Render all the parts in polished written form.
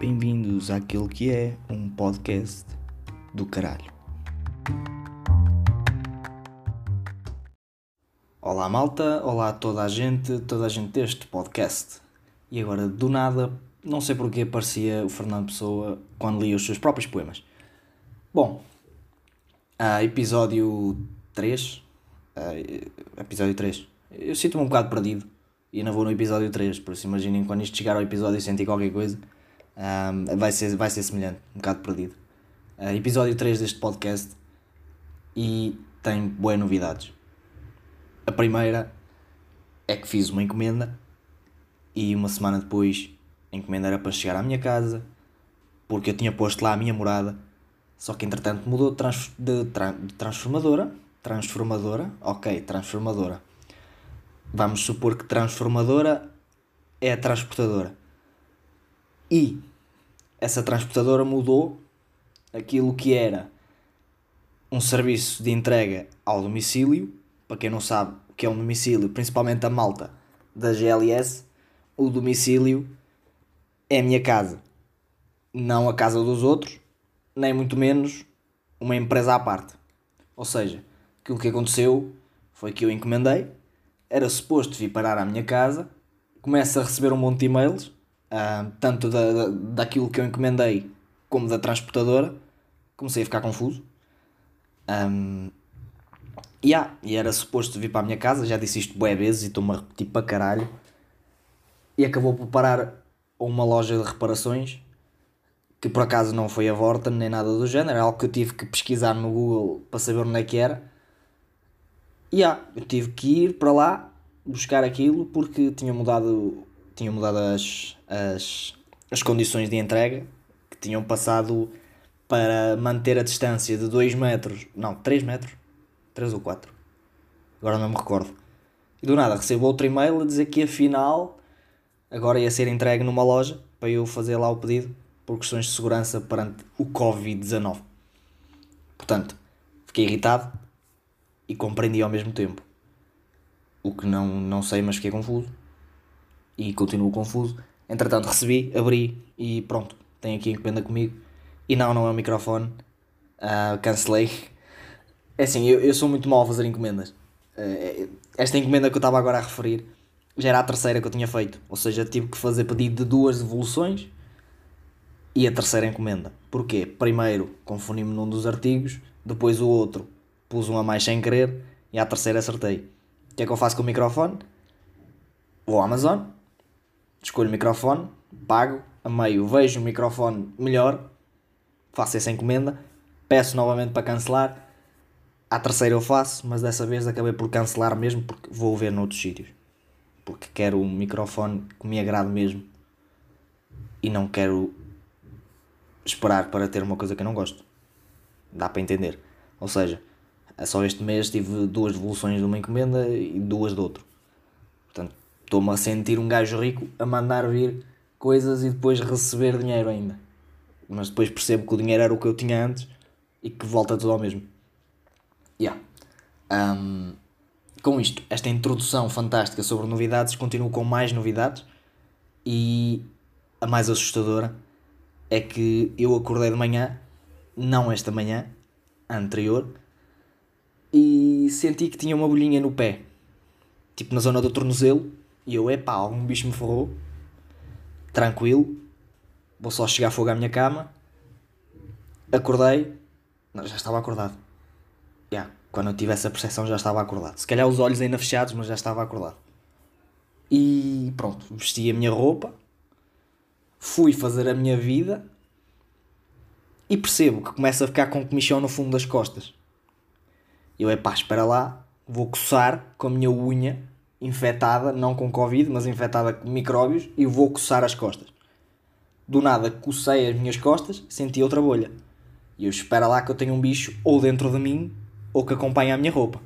Bem-vindos àquele que é um podcast do caralho. Olá malta, olá a toda a gente deste podcast. E agora do nada, não sei porque aparecia o Fernando Pessoa quando lia os seus próprios poemas. Bom, episódio 3, eu sinto-me um bocado perdido e ainda vou no episódio 3, por isso imaginem quando isto chegar ao episódio 100 e qualquer coisa, vai ser semelhante, um bocado perdido. Episódio 3 deste podcast e tem boas novidades. A primeira é que fiz uma encomenda e uma semana depois a encomenda era para chegar à minha casa, porque eu tinha posto lá a minha morada, só que entretanto mudou de transformadora. Vamos supor que transformadora é a transportadora. E essa transportadora mudou aquilo que era um serviço de entrega ao domicílio. Para quem não sabe o que é um domicílio, principalmente a malta da GLS, o domicílio é a minha casa. Não a casa dos outros, nem muito menos uma empresa à parte. Ou seja, aquilo que aconteceu foi que eu encomendei, era suposto vir parar à minha casa, começo a receber um monte de e-mails, tanto daquilo que eu encomendei como da transportadora, comecei a ficar confuso. E era suposto vir para a minha casa, já disse isto bué vezes e estou-me a repetir para caralho. E acabou por parar a uma loja de reparações, que por acaso não foi a Vorten nem nada do género, é algo que eu tive que pesquisar no Google para saber onde é que era. Eu tive que ir para lá buscar aquilo porque tinha mudado as condições de entrega, que tinham passado para manter a distância de 3 metros, agora não me recordo. E do nada recebo outro e-mail a dizer que afinal agora ia ser entregue numa loja para eu fazer lá o pedido, por questões de segurança perante o Covid-19. Portanto, fiquei irritado e compreendi ao mesmo tempo. O que não sei, mas fiquei confuso. E continuo confuso. Entretanto recebi, abri e pronto, tenho aqui a encomenda comigo. E não é o microfone. Cancelei. É assim, eu sou muito mau a fazer encomendas. Esta encomenda que eu estava agora a referir já era a terceira que eu tinha feito. Ou seja, tive que fazer pedido de 2 devoluções. E a terceira encomenda. Porquê? Primeiro confundi-me num dos artigos, depois o outro pus um a mais sem querer e à terceira acertei. O que é que eu faço com o microfone? Vou ao Amazon, escolho o microfone, pago, a meio vejo o microfone melhor, faço essa encomenda, peço novamente para cancelar, à terceira eu faço, mas dessa vez acabei por cancelar mesmo porque vou ver noutros sítios. Porque quero um microfone que me agrade mesmo e não quero esperar para ter uma coisa que eu não gosto. Dá para entender. Ou seja, só este mês tive 2 devoluções de uma encomenda e 2 de outro. Portanto, estou-me a sentir um gajo rico a mandar vir coisas e depois receber dinheiro ainda. Mas depois percebo que o dinheiro era o que eu tinha antes e que volta tudo ao mesmo. Com isto, esta introdução fantástica sobre novidades, continuo com mais novidades. E a mais assustadora é que eu acordei de manhã, não esta manhã, a anterior, e senti que tinha uma bolhinha no pé, tipo na zona do tornozelo, e eu, algum bicho me forrou, tranquilo, vou só chegar a fogo à minha cama, acordei, não, já estava acordado, quando eu tive essa percepção já estava acordado, se calhar os olhos ainda fechados, mas já estava acordado, e pronto, vesti a minha roupa, fui fazer a minha vida e percebo que começo a ficar com comichão no fundo das costas. Eu, espera lá, vou coçar com a minha unha infectada, não com Covid, mas infectada com micróbios, e vou coçar as costas. Do nada, cocei as minhas costas, senti outra bolha. E eu, espera lá que eu tenho um bicho ou dentro de mim ou que acompanha a minha roupa.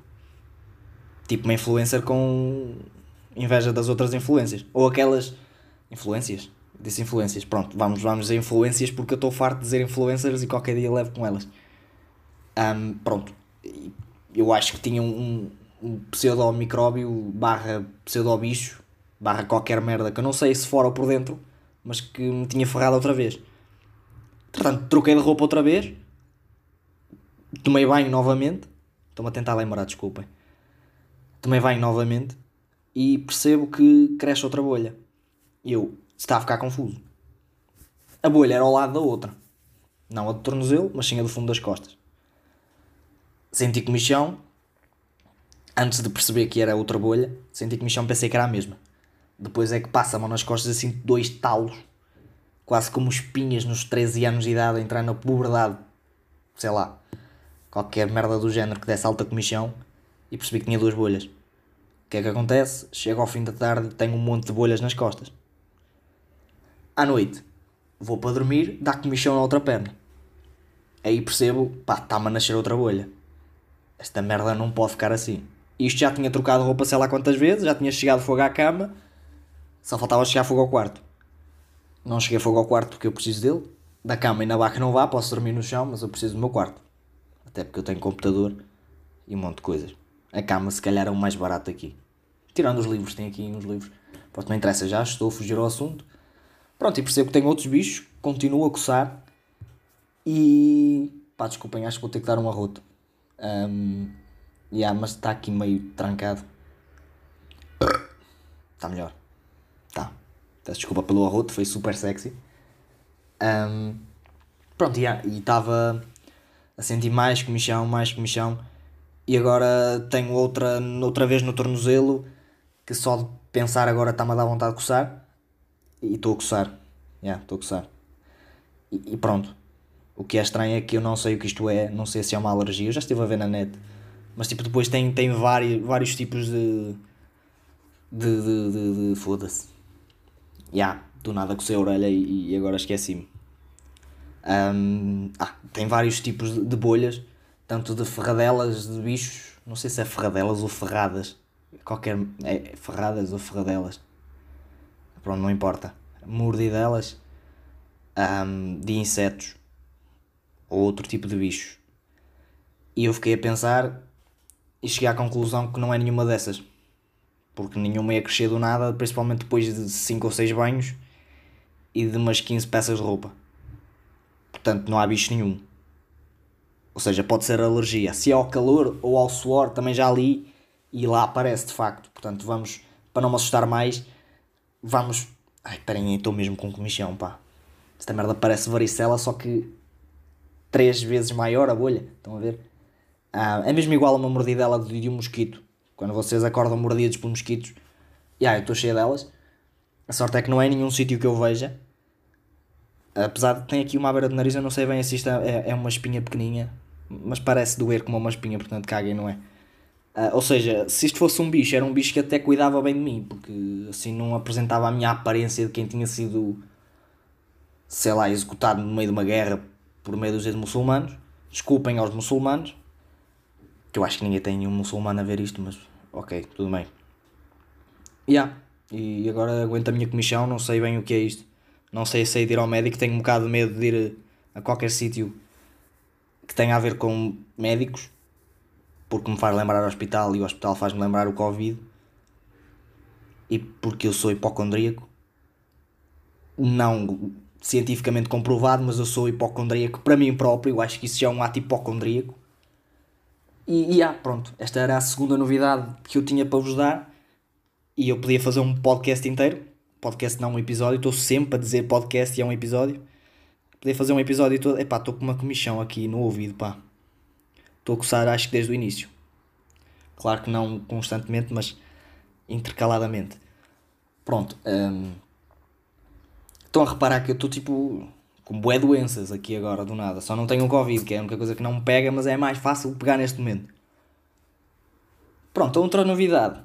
Tipo uma influencer com inveja das outras influências. Ou aquelas influências. Disse influências, pronto, vamos dizer influências porque eu estou farto de dizer influencers e qualquer dia levo com elas. Pronto, eu acho que tinha um pseudomicróbio / pseudobicho / qualquer merda que eu não sei se fora ou por dentro, mas que me tinha ferrado outra vez. Portanto, troquei de roupa outra vez, tomei banho novamente, estou-me a tentar lembrar, desculpem, tomei banho novamente e percebo que cresce outra bolha. Eu estava a ficar confuso. A bolha era ao lado da outra, não a do tornozelo, mas sim a do fundo das costas. Senti comichão, antes de perceber que era outra bolha, senti comichão, pensei que era a mesma. Depois é que passa a mão nas costas e sinto dois talos, quase como espinhas nos 13 anos de idade a entrar na puberdade, sei lá, qualquer merda do género que desse alta comichão, e percebi que tinha duas bolhas. O que é que acontece? Chego ao fim da tarde e tenho um monte de bolhas nas costas. À noite, vou para dormir, dá comichão na outra perna. Aí percebo, pá, está-me a nascer outra bolha. Esta merda não pode ficar assim. Isto já tinha trocado roupa sei lá quantas vezes, já tinha chegado fogo à cama, só faltava chegar fogo ao quarto. Não cheguei fogo ao quarto porque eu preciso dele. Da cama ainda vá que não vá, posso dormir no chão, mas eu preciso do meu quarto. Até porque eu tenho computador e um monte de coisas. A cama se calhar é o mais barato aqui. Tirando os livros, tem aqui uns livros. Pronto, não interessa, já estou a fugir ao assunto. Pronto, e percebo que tenho outros bichos, continuo a coçar. E... pá, desculpem, acho que vou ter que dar um arroto. Mas está aqui meio trancado. Está melhor. Tá. Peço desculpa pelo arroto, foi super sexy. E estava a sentir mais comichão. E agora tenho outra vez no tornozelo, que só de pensar agora está-me a dar vontade de coçar. E estou a coçar. E pronto. O que é estranho é que eu não sei o que isto é, não sei se é uma alergia, eu já estive a ver na net. Mas tipo, depois tem vários tipos de foda-se. Do nada cocei a orelha e agora esqueci-me. Tem vários tipos de bolhas, tanto de ferradelas, de bichos, não sei se é ferradelas ou ferradas. É ferradas ou ferradelas. Pronto, não importa. Mordidelas, de insetos, ou outro tipo de bicho. E eu fiquei a pensar e cheguei à conclusão que não é nenhuma dessas. Porque nenhuma ia crescer do nada, principalmente depois de 5 ou 6 banhos e de umas 15 peças de roupa. Portanto, não há bicho nenhum. Ou seja, pode ser alergia. Se é ao calor ou ao suor, também já li e lá aparece de facto. Portanto, vamos, para não me assustar mais, vamos... ai, peraí, estou mesmo com comichão, pá. Esta merda parece varicela, só que 3 vezes maior a bolha. Estão a ver? É mesmo igual a uma mordidela de um mosquito. Quando vocês acordam mordidos por mosquitos, eu estou cheio delas. A sorte é que não é em nenhum sítio que eu veja. Apesar de que tem aqui uma à beira de nariz, eu não sei bem se isto é uma espinha pequeninha, mas parece doer como uma espinha, portanto caguem, não é? Ou seja, se isto fosse um bicho, era um bicho que até cuidava bem de mim, porque assim não apresentava a minha aparência de quem tinha sido, sei lá, executado no meio de uma guerra por meio dos ex-muçulmanos. Desculpem aos muçulmanos, que eu acho que ninguém tem nenhum muçulmano a ver isto, mas ok, tudo bem. E agora aguento a minha comichão, não sei bem o que é isto. Não sei se é de ir ao médico, tenho um bocado de medo de ir a qualquer sítio que tenha a ver com médicos, porque me faz lembrar o hospital e o hospital faz-me lembrar o Covid, e porque eu sou hipocondríaco, não cientificamente comprovado, mas eu sou hipocondríaco para mim próprio, eu acho que isso já é um ato hipocondríaco. Pronto, esta era a segunda novidade que eu tinha para vos dar, e eu podia fazer um podcast inteiro. Podcast não um episódio, estou sempre a dizer podcast e é um episódio. Poder fazer um episódio todo. Epá, estou com uma comichão aqui no ouvido, pá. Estou a coçar, acho que desde o início. Claro que não constantemente, mas intercaladamente. Pronto. Estão a reparar que eu estou tipo com bué doenças aqui agora, do nada. Só não tenho o Covid, que é a única coisa que não me pega, mas é mais fácil pegar neste momento. Pronto, outra novidade.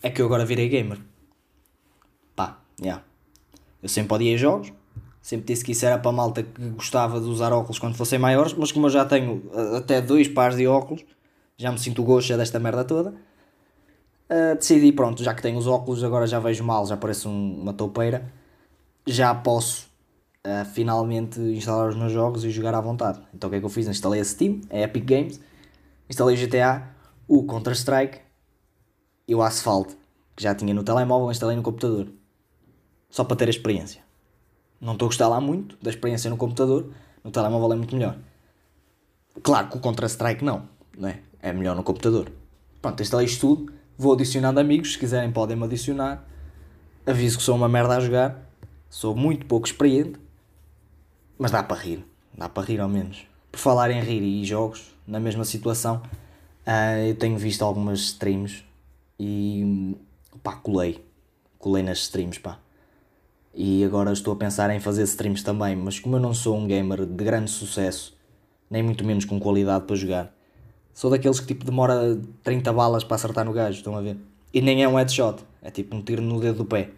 É que eu agora virei gamer. Eu sempre odiei jogos. Sempre disse que isso era para a malta que gostava de usar óculos quando fossem maiores. Mas como eu já tenho até 2 pares de óculos, já me sinto goxa desta merda toda. Decidi, pronto, já que tenho os óculos, agora já vejo mal, já parece uma toupeira. Já posso finalmente instalar os meus jogos e jogar à vontade. Então o que é que eu fiz? Instalei a Steam, a Epic Games. Instalei o GTA, o Counter-Strike e o Asphalt, que já tinha no telemóvel, instalei no computador. só para ter a experiência. Não estou a gostar lá muito da experiência no computador, no telemóvel é muito melhor. Claro que o Counter-Strike não é? É melhor no computador. Pronto, instalei isto tudo, vou adicionando amigos, se quiserem podem-me adicionar. Aviso que sou uma merda a jogar, sou muito pouco experiente, mas dá para rir ao menos. Por falar em rir e jogos, na mesma situação, eu tenho visto algumas streams e pá, colei nas streams, pá. E agora estou a pensar em fazer streams também, mas como eu não sou um gamer de grande sucesso, nem muito menos com qualidade para jogar, sou daqueles que tipo demora 30 balas para acertar no gajo, estão a ver? E nem é um headshot, é tipo um tiro no dedo do pé.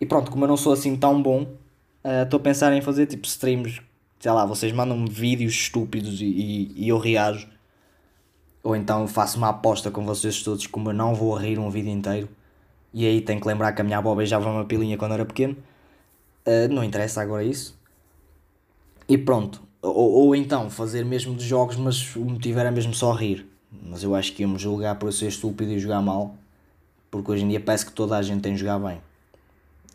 E pronto, como eu não sou assim tão bom, estou a pensar em fazer tipo streams, sei lá, vocês mandam-me vídeos estúpidos e eu reajo. Ou então faço uma aposta com vocês todos, como eu não vou rir um vídeo inteiro. E aí tenho que lembrar que a minha avó beijava uma pilinha quando era pequeno. Não interessa agora isso. E pronto. Ou então fazer mesmo de jogos, mas o motivo era mesmo só rir. Mas eu acho que ia-me julgar por eu ser estúpido e jogar mal. Porque hoje em dia parece que toda a gente tem de jogar bem.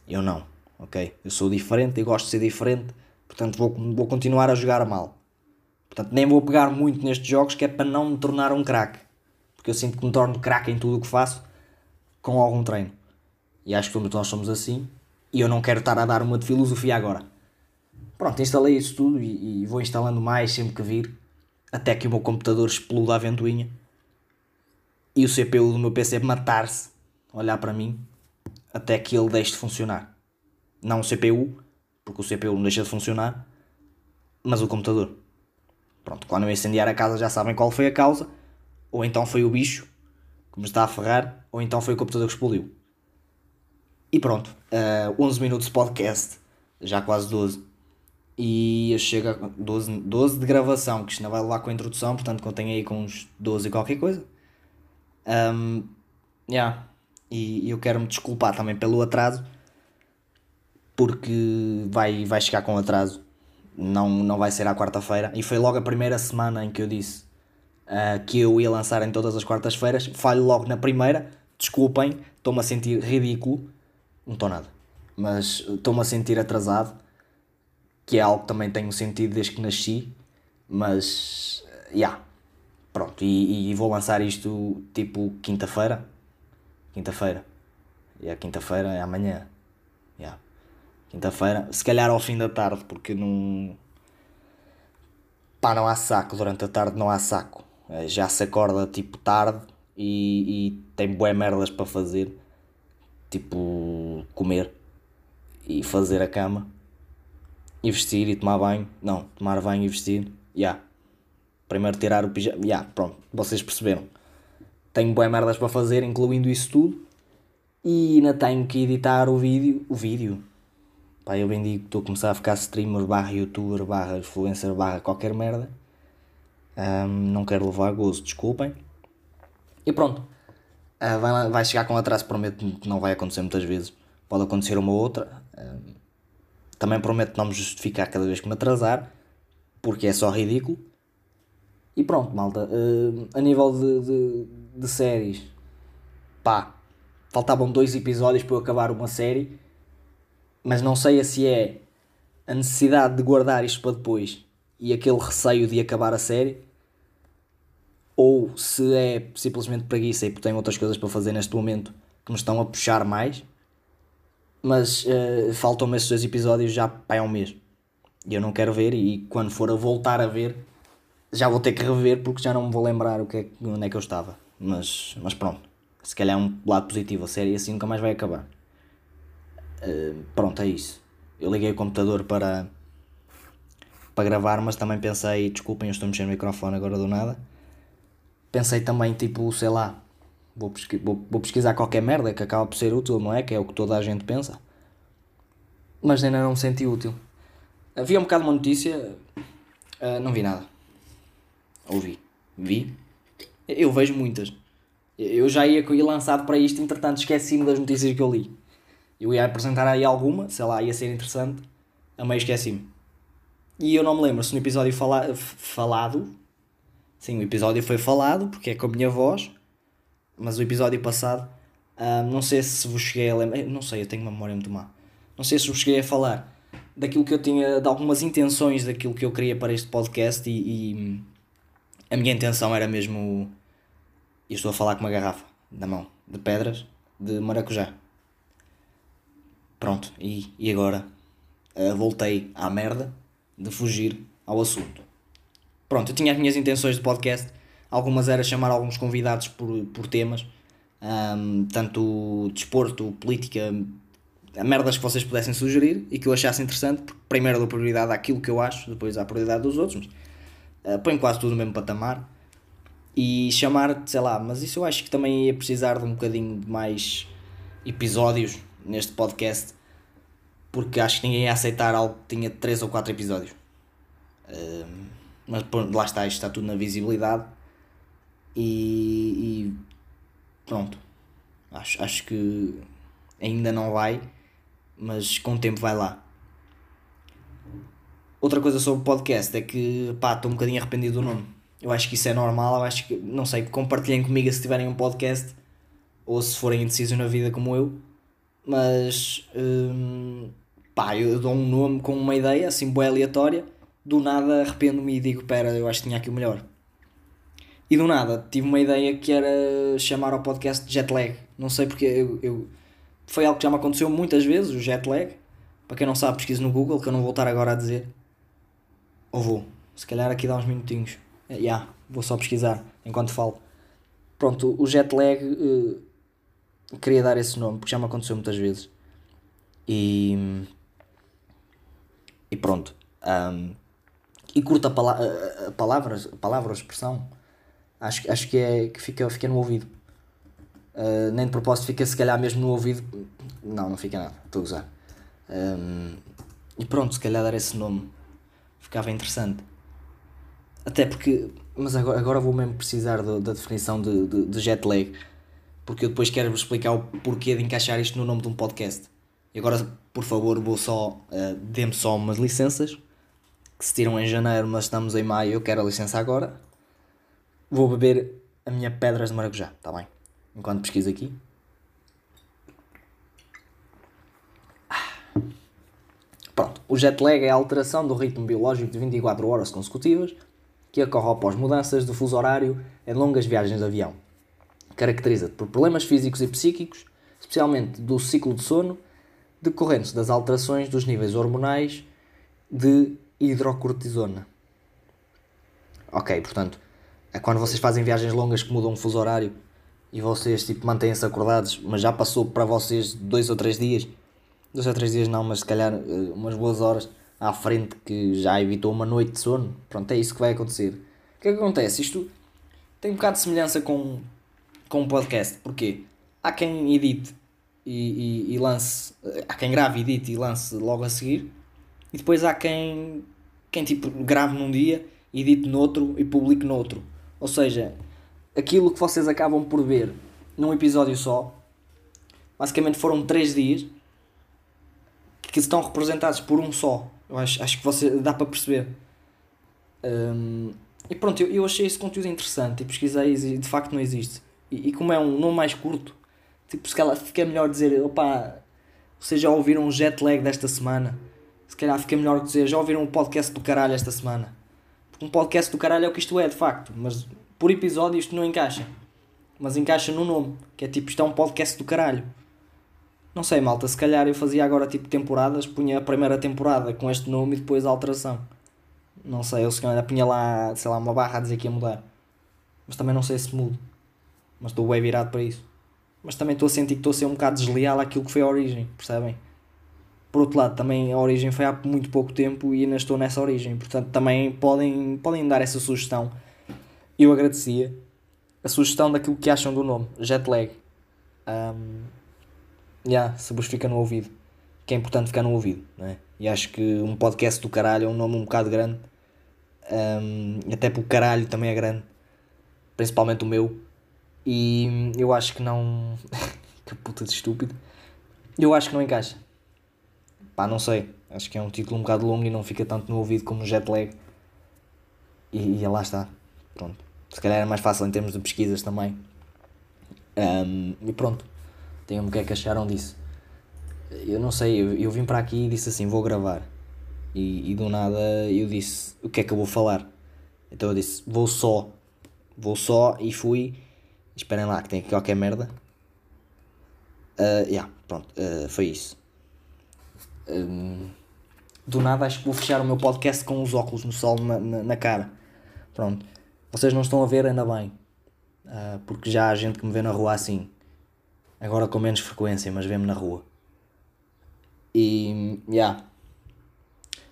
Eu não, ok? Eu sou diferente e gosto de ser diferente. Portanto vou continuar a jogar mal. Portanto nem vou pegar muito nestes jogos, que é para não me tornar um craque. Porque eu sinto que me torno craque em tudo o que faço com algum treino. E acho que todos nós somos assim. E eu não quero estar a dar uma de filosofia agora. Pronto, instalei isso tudo e vou instalando mais sempre que vir. Até que o meu computador exploda a ventoinha. E o CPU do meu PC matar-se. Olhar para mim. Até que ele deixe de funcionar. Não o CPU. Porque o CPU não deixa de funcionar. Mas o computador. Pronto, quando eu incendiar a casa já sabem qual foi a causa. Ou então foi o bicho que me está a ferrar. Ou então foi o computador que explodiu. E pronto. 11 minutos de podcast. Já quase 12. E eu chego a 12 de gravação, que isto não vai levar com a introdução, portanto contém aí com uns 12 e qualquer coisa. E eu quero-me desculpar também pelo atraso, porque vai chegar com atraso, não vai ser à quarta-feira. E foi logo a primeira semana em que eu disse que eu ia lançar em todas as quartas-feiras. Falho logo na primeira, desculpem, estou-me a sentir ridículo, não estou nada, mas estou-me a sentir atrasado. Que é algo que também tenho sentido desde que nasci, mas, pronto, e vou lançar isto, tipo, quinta-feira, quinta-feira é amanhã, quinta-feira, se calhar ao fim da tarde, porque não há saco, durante a tarde não há saco, já se acorda, tipo, tarde, e tem bué merdas para fazer, tipo, comer, e fazer a cama, e vestir e tomar banho. Não, tomar banho e vestir. Primeiro tirar o pijama. Pronto, vocês perceberam. Tenho bué merdas para fazer, incluindo isso tudo. E ainda tenho que editar o vídeo. Pá, eu bem digo que estou a começar a ficar streamer / youtuber / influencer / qualquer merda. Não quero levar gozo, desculpem. E pronto. Vai chegar com atraso, prometo que não vai acontecer muitas vezes. Pode acontecer uma ou outra. Também prometo não me justificar cada vez que me atrasar, porque é só ridículo. E pronto, malta. A nível de séries, pá, faltavam 2 episódios para eu acabar uma série, mas não sei se é a necessidade de guardar isto para depois e aquele receio de acabar a série, ou se é simplesmente preguiça e porque tenho outras coisas para fazer neste momento que me estão a puxar mais. Mas faltam-me esses 2 episódios já há um mês. E eu não quero ver, e quando for a voltar a ver, já vou ter que rever, porque já não me vou lembrar onde é que eu estava. Mas pronto, se calhar é um lado positivo, a série assim nunca mais vai acabar. Pronto, é isso. Eu liguei o computador para gravar, mas também pensei, desculpem, eu estou mexendo o microfone agora do nada. Pensei também, tipo, sei lá, vou pesquisar qualquer merda que acaba por ser útil, não é? Que é o que toda a gente pensa. Mas ainda não me senti útil. Havia um bocado uma notícia. Não vi nada. Ouvi. Vi. Eu vejo muitas. Eu já ia lançado para isto, entretanto esqueci-me das notícias que eu li. Eu ia apresentar aí alguma, sei lá, ia ser interessante. A meio esqueci-me. E eu não me lembro se no episódio falado... Sim, o episódio foi falado, porque é com a minha voz... Mas o episódio passado Não sei se vos cheguei a lembrar, não sei, eu tenho uma memória muito má. Não sei se vos cheguei a falar daquilo que eu tinha, de algumas intenções daquilo que eu queria para este podcast, e a minha intenção era mesmo, eu estou a falar com uma garrafa na mão, de pedras, de maracujá. Pronto, e agora voltei à merda de fugir ao assunto. Pronto, eu tinha as minhas intenções de podcast, algumas era chamar alguns convidados por temas, tanto desporto, política, merdas que vocês pudessem sugerir e que eu achasse interessante, porque primeiro dou prioridade àquilo que eu acho, depois à prioridade dos outros, mas ponho quase tudo no mesmo patamar. E chamar, sei lá, mas isso eu acho que também ia precisar de um bocadinho de mais episódios neste podcast, porque acho que ninguém ia aceitar algo que tinha 3 ou 4 episódios. Mas pronto, lá está, isto está tudo na visibilidade e pronto, acho que ainda não vai, mas com o tempo vai lá. Outra coisa sobre o podcast é que, pá, estou um bocadinho arrependido do nome. Eu acho que isso é normal, eu acho que, não sei, compartilhem comigo se tiverem um podcast ou se forem indecisos na vida como eu, mas pá, eu dou um nome com uma ideia assim bué aleatória, do nada arrependo-me e digo, pera, eu acho que tinha aqui o melhor. E do nada tive uma ideia que era chamar ao podcast Jetlag, não sei porque, eu foi algo que já me aconteceu muitas vezes, o Jetlag, para quem não sabe pesquise no Google, que eu não vou estar agora a dizer, ou vou, se calhar aqui dá uns minutinhos, vou só pesquisar enquanto falo. Pronto, o Jetlag, queria dar esse nome porque já me aconteceu muitas vezes e pronto, e curto a palavra, a expressão, acho que é que fica no ouvido, nem de propósito, fica se calhar mesmo no ouvido, não fica nada, estou a usar, e pronto, se calhar dar esse nome ficava interessante, até porque, mas agora vou mesmo precisar da definição de jet lag, porque eu depois quero-vos explicar o porquê de encaixar isto no nome de um podcast. E agora, por favor, vou só, dê-me só umas licenças, que se tiram em janeiro, mas estamos em maio, eu quero a licença agora. Vou beber a minha pedras de maracujá, está bem? Enquanto pesquiso aqui. Pronto, o jet lag é a alteração do ritmo biológico de 24 horas consecutivas, que ocorre após mudanças de fuso horário em longas viagens de avião. Caracteriza-se por problemas físicos e psíquicos, especialmente do ciclo de sono, decorrentes das alterações dos níveis hormonais de hidrocortisona. Ok, portanto, é quando vocês fazem viagens longas que mudam o fuso horário e vocês tipo, mantêm-se acordados, mas já passou para vocês 2 ou 3 dias, 2 ou 3 dias não, mas se calhar umas boas horas à frente que já evitou uma noite de sono. Pronto, é isso que vai acontecer. O que é que acontece? Isto tem um bocado de semelhança com um podcast, porque há quem edite e lance, há quem grave, edite e lance logo a seguir, e depois há quem tipo grave num dia, edite noutro e publique noutro, ou seja, aquilo que vocês acabam por ver num episódio só, basicamente foram 3 dias que estão representados por um só. Eu acho que você dá para perceber. E pronto, eu achei esse conteúdo interessante e pesquisei e de facto não existe. E como é um nome mais curto, tipo, se calhar fica melhor dizer, opá, vocês já ouviram um jet lag desta semana? Se calhar fica melhor dizer, já ouviram um podcast do caralho esta semana? Porque um podcast do caralho é o que isto é, de facto, mas por episódio isto não encaixa. Mas encaixa no nome, que é tipo, isto é um podcast do caralho. Não sei, malta, se calhar eu fazia agora tipo temporadas, punha a primeira temporada com este nome e depois a alteração. Não sei, eu se calhar punha lá, sei lá, uma barra a dizer que ia mudar. Mas também não sei se mudo. Mas estou bem virado para isso. Mas também estou a sentir que estou a ser um bocado desleal àquilo que foi a origem, percebem? Por outro lado, também a origem foi há muito pouco tempo e ainda estou nessa origem. Portanto, também podem dar essa sugestão. Eu agradecia a sugestão daquilo que acham do nome, Jetlag. Se vos fica no ouvido. Que é importante ficar no ouvido, não é? E acho que um podcast do caralho é um nome um bocado grande. Até porque o caralho também é grande. Principalmente o meu. E eu acho que não... que puta de estúpido. Eu acho que não encaixa. Pá, não sei. Acho que é um título um bocado longo e não fica tanto no ouvido como o Jetlag. E lá está. Pronto. Se calhar é mais fácil em termos de pesquisas também. E pronto. Digam-me o que é que acharam disso. Eu não sei, eu vim para aqui e disse assim, vou gravar. E do nada eu disse, o que é que eu vou falar? Então eu disse, vou só e fui. Esperem lá que tem aqui qualquer merda. Pronto, foi isso. Do nada acho que vou fechar o meu podcast com os óculos no sol na cara. Pronto, vocês não estão a ver, ainda bem. Porque já há gente que me vê na rua assim. Agora com menos frequência, mas vê-me na rua. E,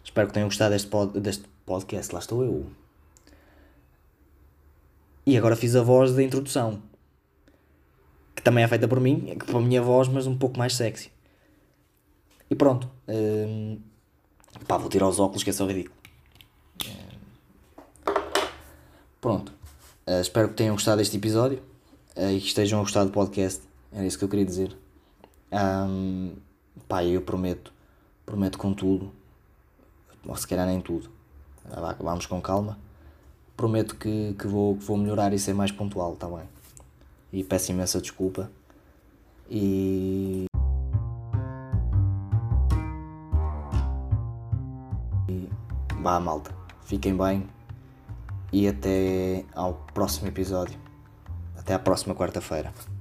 espero que tenham gostado deste podcast. Lá estou eu. E agora fiz a voz da introdução, que também é feita por mim, que pela minha voz, mas um pouco mais sexy. E pronto. Vou tirar os óculos, que é só ridículo. Pronto. Espero que tenham gostado deste episódio. E que estejam a gostar do podcast. Era isso que eu queria dizer. Eu prometo com tudo, ou se calhar nem tudo, vamos com calma, prometo que vou melhorar e ser mais pontual, tá bem? E peço imensa desculpa, e malta, fiquem bem, e até ao próximo episódio, até à próxima quarta-feira.